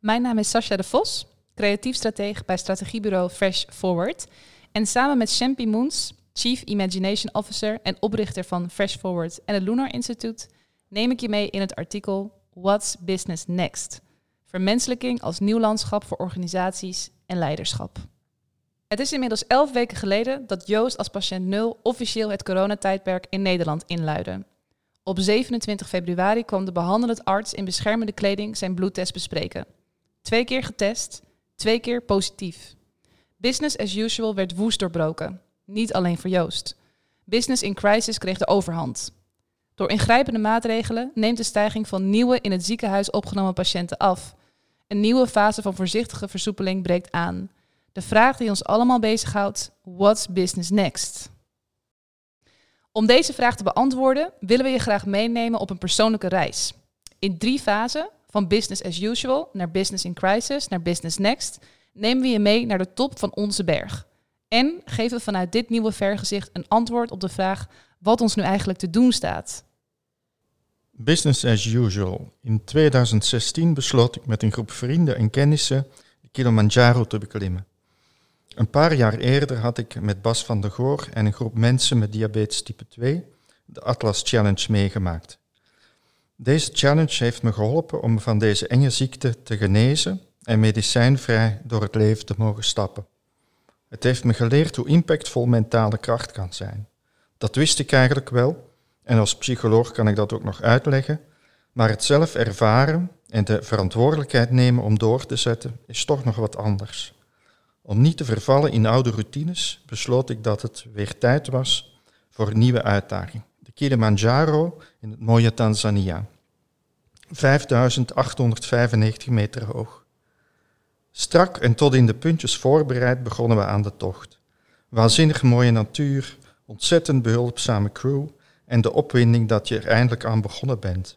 Mijn naam is Sascha de Vos, creatief stratege bij strategiebureau Fresh Forward. En samen met Shampi Moons, Chief Imagination Officer en oprichter van Fresh Forward en het Lunar Instituut, neem ik je mee in het artikel What's Business Next? Vermenselijking als nieuw landschap voor organisaties en leiderschap. Het is inmiddels 11 weken geleden dat Joost als patiënt 0 officieel het coronatijdperk in Nederland inluidde. Op 27 februari kwam de behandelend arts in beschermende kleding zijn bloedtest bespreken. 2 keer getest, 2 keer positief. Business as usual werd woest doorbroken. Niet alleen voor Joost. Business in crisis kreeg de overhand. Door ingrijpende maatregelen neemt de stijging van nieuwe in het ziekenhuis opgenomen patiënten af. Een nieuwe fase van voorzichtige versoepeling breekt aan. De vraag die ons allemaal bezighoudt, what's business next? Om deze vraag te beantwoorden willen we je graag meenemen op een persoonlijke reis. In 3 fasen, van business as usual naar business in crisis naar business next, nemen we je mee naar de top van onze berg. En geven we vanuit dit nieuwe vergezicht een antwoord op de vraag wat ons nu eigenlijk te doen staat. Business as usual. In 2016 besloot ik met een groep vrienden en kennissen de Kilimanjaro te beklimmen. Een paar jaar eerder had ik met Bas van der Goor en een groep mensen met diabetes type 2 de Atlas Challenge meegemaakt. Deze challenge heeft me geholpen om van deze enge ziekte te genezen en medicijnvrij door het leven te mogen stappen. Het heeft me geleerd hoe impactvol mentale kracht kan zijn. Dat wist ik eigenlijk wel, en als psycholoog kan ik dat ook nog uitleggen, maar het zelf ervaren en de verantwoordelijkheid nemen om door te zetten is toch nog wat anders. Om niet te vervallen in oude routines besloot ik dat het weer tijd was voor een nieuwe uitdaging. De Kilimanjaro in het mooie Tanzania. 5.895 meter hoog. Strak en tot in de puntjes voorbereid begonnen we aan de tocht. Waanzinnig mooie natuur, ontzettend behulpzame crew en de opwinding dat je er eindelijk aan begonnen bent.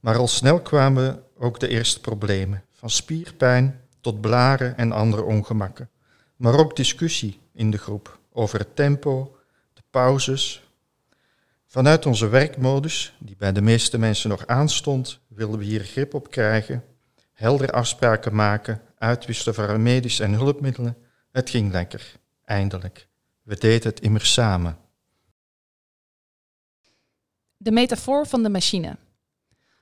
Maar al snel kwamen ook de eerste problemen, van spierpijn tot blaren en andere ongemakken. Maar ook discussie in de groep over het tempo, de pauzes. Vanuit onze werkmodus, die bij de meeste mensen nog aanstond, wilden we hier grip op krijgen, helder afspraken maken, uitwisselen van medisch en hulpmiddelen. Het ging lekker, eindelijk. We deden het immers samen. De metafoor van de machine.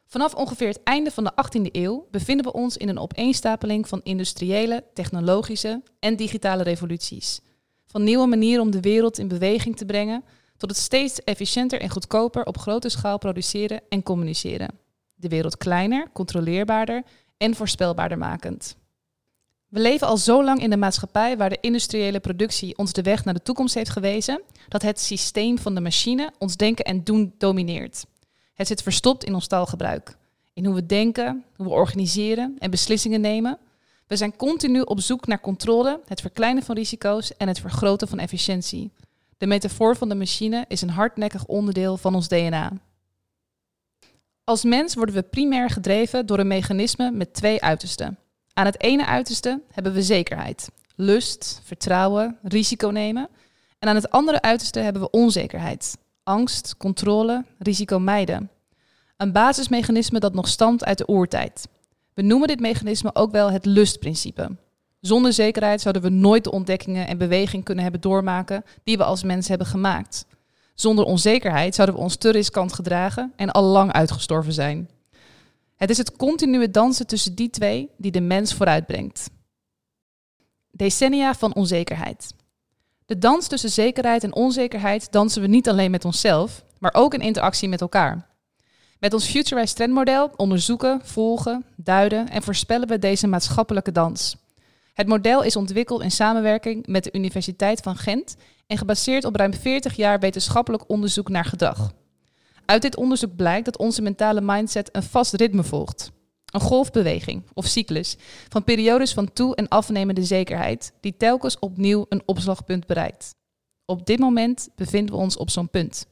Vanaf ongeveer het einde van de 18e eeuw bevinden we ons in een opeenstapeling van industriële, technologische en digitale revoluties. Van nieuwe manieren om de wereld in beweging te brengen, tot het steeds efficiënter en goedkoper op grote schaal produceren en communiceren. De wereld kleiner, controleerbaarder en voorspelbaarder makend. We leven al zo lang in een maatschappij waar de industriële productie ons de weg naar de toekomst heeft gewezen, dat het systeem van de machine ons denken en doen domineert. Het zit verstopt in ons taalgebruik, in hoe we denken, hoe we organiseren en beslissingen nemen. We zijn continu op zoek naar controle, het verkleinen van risico's en het vergroten van efficiëntie. De metafoor van de machine is een hardnekkig onderdeel van ons DNA. Als mens worden we primair gedreven door een mechanisme met 2 uitersten. Aan het ene uiterste hebben we zekerheid, lust, vertrouwen, risico nemen. En aan het andere uiterste hebben we onzekerheid, angst, controle, risico mijden. Een basismechanisme dat nog stamt uit de oertijd. We noemen dit mechanisme ook wel het lustprincipe. Zonder zekerheid zouden we nooit de ontdekkingen en beweging kunnen hebben doormaken die we als mens hebben gemaakt. Zonder onzekerheid zouden we ons te riskant gedragen en allang uitgestorven zijn. Het is het continue dansen tussen die 2 die de mens vooruitbrengt. Decennia van onzekerheid. De dans tussen zekerheid en onzekerheid dansen we niet alleen met onszelf, maar ook in interactie met elkaar. Met ons Futurized Trendmodel onderzoeken, volgen, duiden en voorspellen we deze maatschappelijke dans. Het model is ontwikkeld in samenwerking met de Universiteit van Gent en gebaseerd op ruim 40 jaar wetenschappelijk onderzoek naar gedrag. Uit dit onderzoek blijkt dat onze mentale mindset een vast ritme volgt. Een golfbeweging of cyclus van periodes van toe- en afnemende zekerheid die telkens opnieuw een opslagpunt bereikt. Op dit moment bevinden we ons op zo'n punt.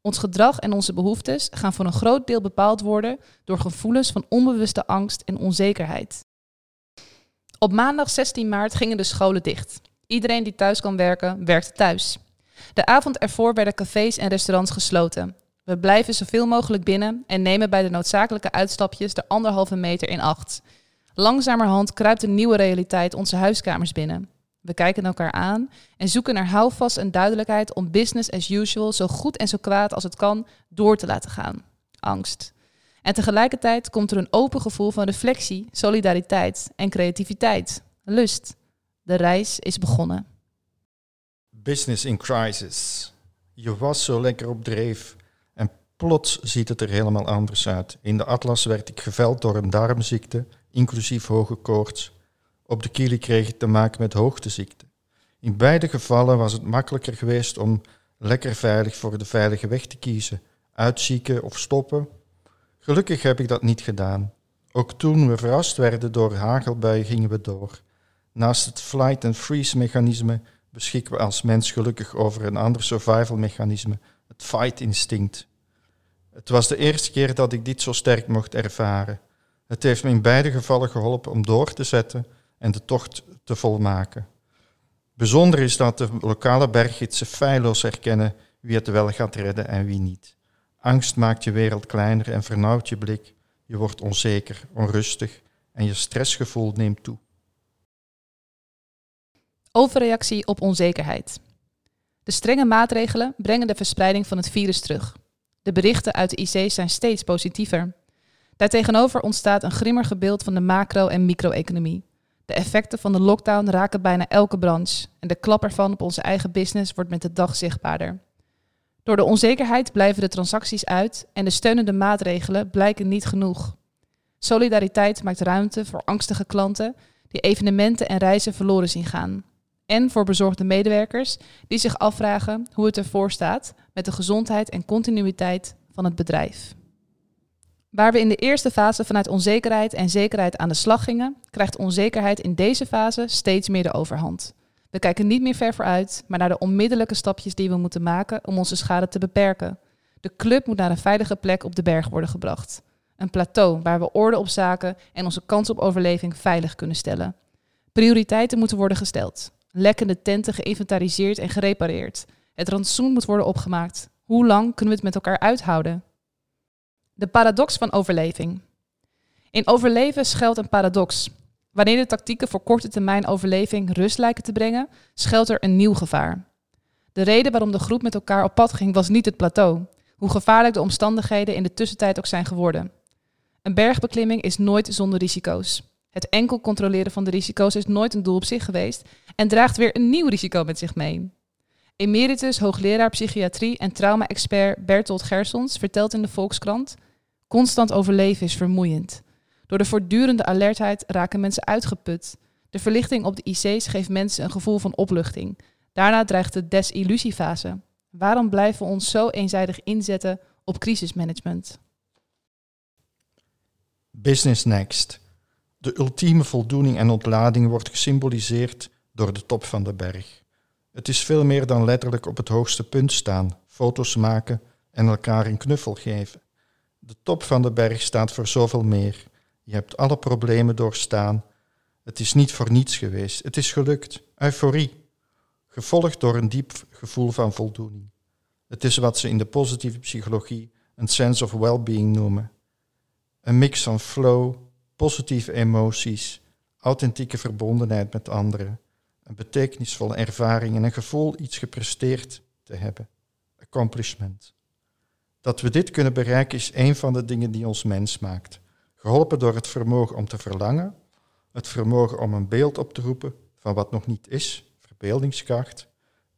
Ons gedrag en onze behoeftes gaan voor een groot deel bepaald worden door gevoelens van onbewuste angst en onzekerheid. Op maandag 16 maart gingen de scholen dicht. Iedereen die thuis kan werken, werkte thuis. De avond ervoor werden cafés en restaurants gesloten. We blijven zoveel mogelijk binnen en nemen bij de noodzakelijke uitstapjes de 1,5 meter in acht. Langzamerhand kruipt een nieuwe realiteit onze huiskamers binnen. We kijken elkaar aan en zoeken naar houvast en duidelijkheid om business as usual zo goed en zo kwaad als het kan door te laten gaan. Angst. En tegelijkertijd komt er een open gevoel van reflectie, solidariteit en creativiteit. Lust. De reis is begonnen. Business in crisis. Je was zo lekker op dreef en plots ziet het er helemaal anders uit. In de Atlas werd ik geveld door een darmziekte, inclusief hoge koorts. Op de Kili kreeg ik te maken met hoogteziekte. In beide gevallen was het makkelijker geweest om lekker veilig voor de veilige weg te kiezen, uitzieken of stoppen. Gelukkig heb ik dat niet gedaan. Ook toen we verrast werden door hagelbuien gingen we door. Naast het flight and freeze mechanisme beschikken we als mens gelukkig over een ander survival mechanisme, het fight instinct. Het was de eerste keer dat ik dit zo sterk mocht ervaren. Het heeft me in beide gevallen geholpen om door te zetten en de tocht te volmaken. Bijzonder is dat de lokale berggidsen feilloos herkennen wie het wel gaat redden en wie niet. Angst maakt je wereld kleiner en vernauwt je blik. Je wordt onzeker, onrustig en je stressgevoel neemt toe. Overreactie op onzekerheid. De strenge maatregelen brengen de verspreiding van het virus terug. De berichten uit de IC zijn steeds positiever. Daartegenover ontstaat een grimmig beeld van de macro- en micro-economie. De effecten van de lockdown raken bijna elke branche en de klap ervan op onze eigen business wordt met de dag zichtbaarder. Door de onzekerheid blijven de transacties uit en de steunende maatregelen blijken niet genoeg. Solidariteit maakt ruimte voor angstige klanten die evenementen en reizen verloren zien gaan. En voor bezorgde medewerkers die zich afvragen hoe het ervoor staat met de gezondheid en continuïteit van het bedrijf. Waar we in de eerste fase vanuit onzekerheid en zekerheid aan de slag gingen, krijgt onzekerheid in deze fase steeds meer de overhand. We kijken niet meer ver vooruit, maar naar de onmiddellijke stapjes die we moeten maken om onze schade te beperken. De club moet naar een veilige plek op de berg worden gebracht. Een plateau waar we orde op zaken en onze kans op overleving veilig kunnen stellen. Prioriteiten moeten worden gesteld. Lekkende tenten geïnventariseerd en gerepareerd. Het rantsoen moet worden opgemaakt. Hoe lang kunnen we het met elkaar uithouden? De paradox van overleving. In overleven schuilt een paradox. Wanneer de tactieken voor korte termijn overleving rust lijken te brengen, schuilt er een nieuw gevaar. De reden waarom de groep met elkaar op pad ging was niet het plateau, hoe gevaarlijk de omstandigheden in de tussentijd ook zijn geworden. Een bergbeklimming is nooit zonder risico's. Het enkel controleren van de risico's is nooit een doel op zich geweest en draagt weer een nieuw risico met zich mee. Emeritus hoogleraar psychiatrie en trauma-expert Bertolt Gersons vertelt in de Volkskrant: constant overleven is vermoeiend. Door de voortdurende alertheid raken mensen uitgeput. De verlichting op de IC's geeft mensen een gevoel van opluchting. Daarna dreigt de desillusiefase. Waarom blijven we ons zo eenzijdig inzetten op crisismanagement? Business next. De ultieme voldoening en ontlading wordt gesymboliseerd door de top van de berg. Het is veel meer dan letterlijk op het hoogste punt staan, foto's maken en elkaar een knuffel geven. De top van de berg staat voor zoveel meer. Je hebt alle problemen doorstaan. Het is niet voor niets geweest. Het is gelukt. Euforie. Gevolgd door een diep gevoel van voldoening. Het is wat ze in de positieve psychologie een sense of well-being noemen. Een mix van flow, positieve emoties, authentieke verbondenheid met anderen, een betekenisvolle ervaring en een gevoel iets gepresteerd te hebben. Accomplishment. Dat we dit kunnen bereiken is een van de dingen die ons mens maakt. Geholpen door het vermogen om te verlangen, het vermogen om een beeld op te roepen van wat nog niet is, verbeeldingskracht.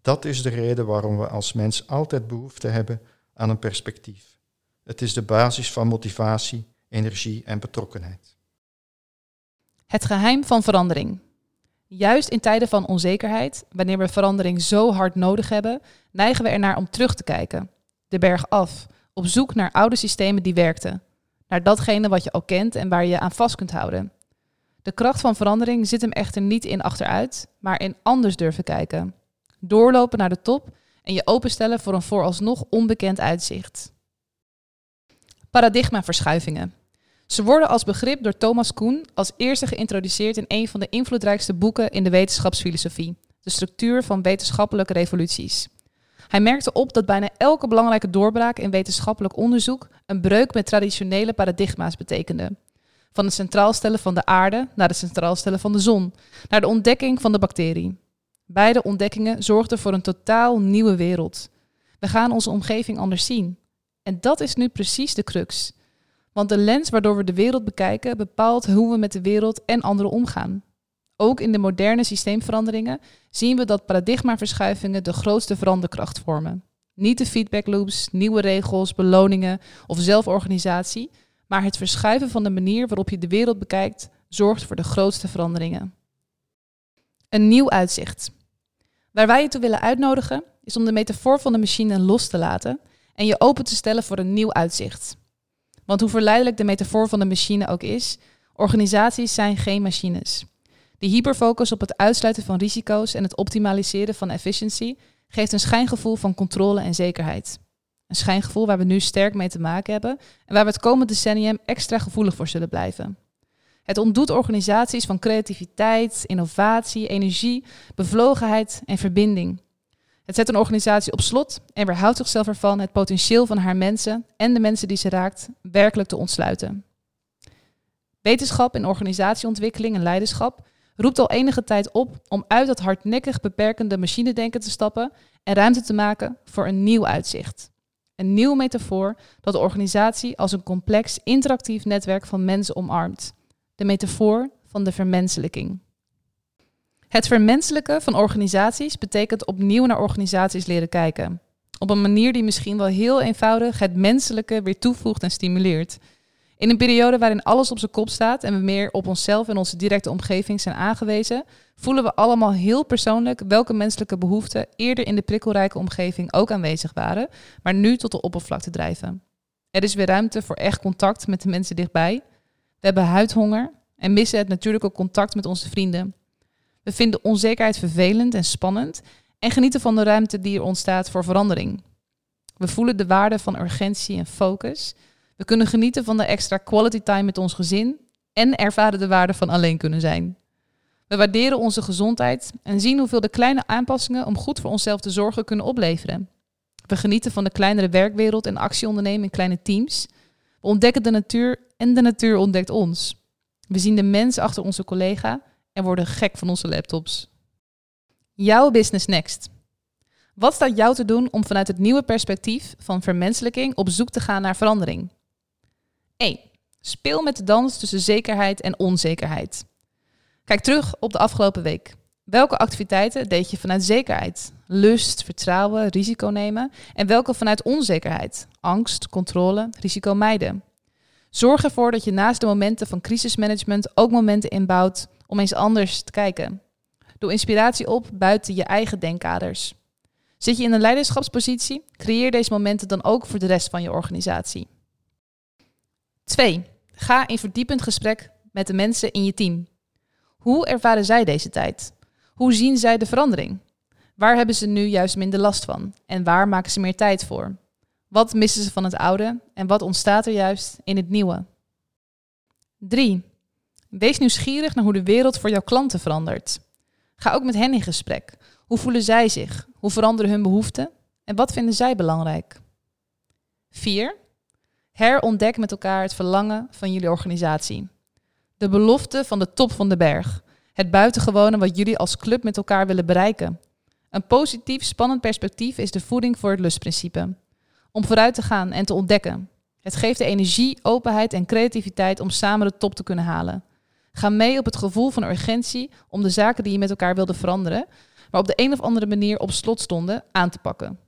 Dat is de reden waarom we als mens altijd behoefte hebben aan een perspectief. Het is de basis van motivatie, energie en betrokkenheid. Het geheim van verandering. Juist in tijden van onzekerheid, wanneer we verandering zo hard nodig hebben, neigen we ernaar om terug te kijken. De berg af, op zoek naar oude systemen die werkten. Naar datgene wat je al kent en waar je aan vast kunt houden. De kracht van verandering zit hem echter niet in achteruit, maar in anders durven kijken. Doorlopen naar de top en je openstellen voor een vooralsnog onbekend uitzicht. Paradigmaverschuivingen. Ze worden als begrip door Thomas Kuhn als eerste geïntroduceerd in een van de invloedrijkste boeken in de wetenschapsfilosofie, De structuur van wetenschappelijke revoluties. Hij merkte op dat bijna elke belangrijke doorbraak in wetenschappelijk onderzoek een breuk met traditionele paradigma's betekende. Van het centraal stellen van de aarde naar het centraal stellen van de zon. Naar de ontdekking van de bacterie. Beide ontdekkingen zorgden voor een totaal nieuwe wereld. We gaan onze omgeving anders zien. En dat is nu precies de crux. Want de lens waardoor we de wereld bekijken bepaalt hoe we met de wereld en anderen omgaan. Ook in de moderne systeemveranderingen zien we dat paradigmaverschuivingen de grootste veranderkracht vormen. Niet de feedbackloops, nieuwe regels, beloningen of zelforganisatie, maar het verschuiven van de manier waarop je de wereld bekijkt zorgt voor de grootste veranderingen. Een nieuw uitzicht. Waar wij je toe willen uitnodigen is om de metafoor van de machine los te laten en je open te stellen voor een nieuw uitzicht. Want hoe verleidelijk de metafoor van de machine ook is, organisaties zijn geen machines. Die hyperfocus op het uitsluiten van risico's en het optimaliseren van efficiëntie geeft een schijngevoel van controle en zekerheid. Een schijngevoel waar we nu sterk mee te maken hebben en waar we het komende decennium extra gevoelig voor zullen blijven. Het ontdoet organisaties van creativiteit, innovatie, energie, bevlogenheid en verbinding. Het zet een organisatie op slot en weerhoudt zichzelf ervan het potentieel van haar mensen en de mensen die ze raakt werkelijk te ontsluiten. Wetenschap in organisatieontwikkeling en leiderschap roept al enige tijd op om uit dat hardnekkig beperkende machinedenken te stappen en ruimte te maken voor een nieuw uitzicht. Een nieuwe metafoor dat de organisatie als een complex interactief netwerk van mensen omarmt. De metafoor van de vermenselijking. Het vermenselijken van organisaties betekent opnieuw naar organisaties leren kijken. Op een manier die misschien wel heel eenvoudig het menselijke weer toevoegt en stimuleert. In een periode waarin alles op zijn kop staat en we meer op onszelf en onze directe omgeving zijn aangewezen, voelen we allemaal heel persoonlijk welke menselijke behoeften eerder in de prikkelrijke omgeving ook aanwezig waren, maar nu tot de oppervlakte drijven. Er is weer ruimte voor echt contact met de mensen dichtbij. We hebben huidhonger en missen het natuurlijke contact met onze vrienden. We vinden onzekerheid vervelend en spannend en genieten van de ruimte die er ontstaat voor verandering. We voelen de waarde van urgentie en focus. We kunnen genieten van de extra quality time met ons gezin en ervaren de waarde van alleen kunnen zijn. We waarderen onze gezondheid en zien hoeveel de kleine aanpassingen om goed voor onszelf te zorgen kunnen opleveren. We genieten van de kleinere werkwereld en actie ondernemen in kleine teams. We ontdekken de natuur en de natuur ontdekt ons. We zien de mens achter onze collega en worden gek van onze laptops. Jouw business next. Wat staat jou te doen om vanuit het nieuwe perspectief van vermenselijking op zoek te gaan naar verandering? 1. Speel met de dans tussen zekerheid en onzekerheid. Kijk terug op de afgelopen week. Welke activiteiten deed je vanuit zekerheid? Lust, vertrouwen, risico nemen. En welke vanuit onzekerheid? Angst, controle, risico mijden. Zorg ervoor dat je naast de momenten van crisismanagement ook momenten inbouwt om eens anders te kijken. Doe inspiratie op buiten je eigen denkkaders. Zit je in een leiderschapspositie? Creëer deze momenten dan ook voor de rest van je organisatie. 2. Ga in verdiepend gesprek met de mensen in je team. Hoe ervaren zij deze tijd? Hoe zien zij de verandering? Waar hebben ze nu juist minder last van? En waar maken ze meer tijd voor? Wat missen ze van het oude en wat ontstaat er juist in het nieuwe? 3. Wees nieuwsgierig naar hoe de wereld voor jouw klanten verandert. Ga ook met hen in gesprek. Hoe voelen zij zich? Hoe veranderen hun behoeften? En wat vinden zij belangrijk? 4. Herontdek met elkaar het verlangen van jullie organisatie. De belofte van de top van de berg. Het buitengewone wat jullie als club met elkaar willen bereiken. Een positief, spannend perspectief is de voeding voor het lustprincipe. Om vooruit te gaan en te ontdekken. Het geeft de energie, openheid en creativiteit om samen de top te kunnen halen. Ga mee op het gevoel van urgentie om de zaken die je met elkaar wilde veranderen, maar op de een of andere manier op slot stonden, aan te pakken.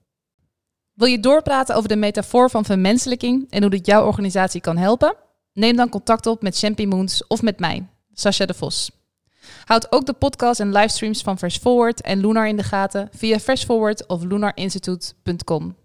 Wil je doorpraten over de metafoor van vermenselijking en hoe dit jouw organisatie kan helpen? Neem dan contact op met Shampi Moons of met mij, Sascha de Vos. Houd ook de podcast en livestreams van Fresh Forward en Lunar in de gaten via freshforward of lunarinstituut.com.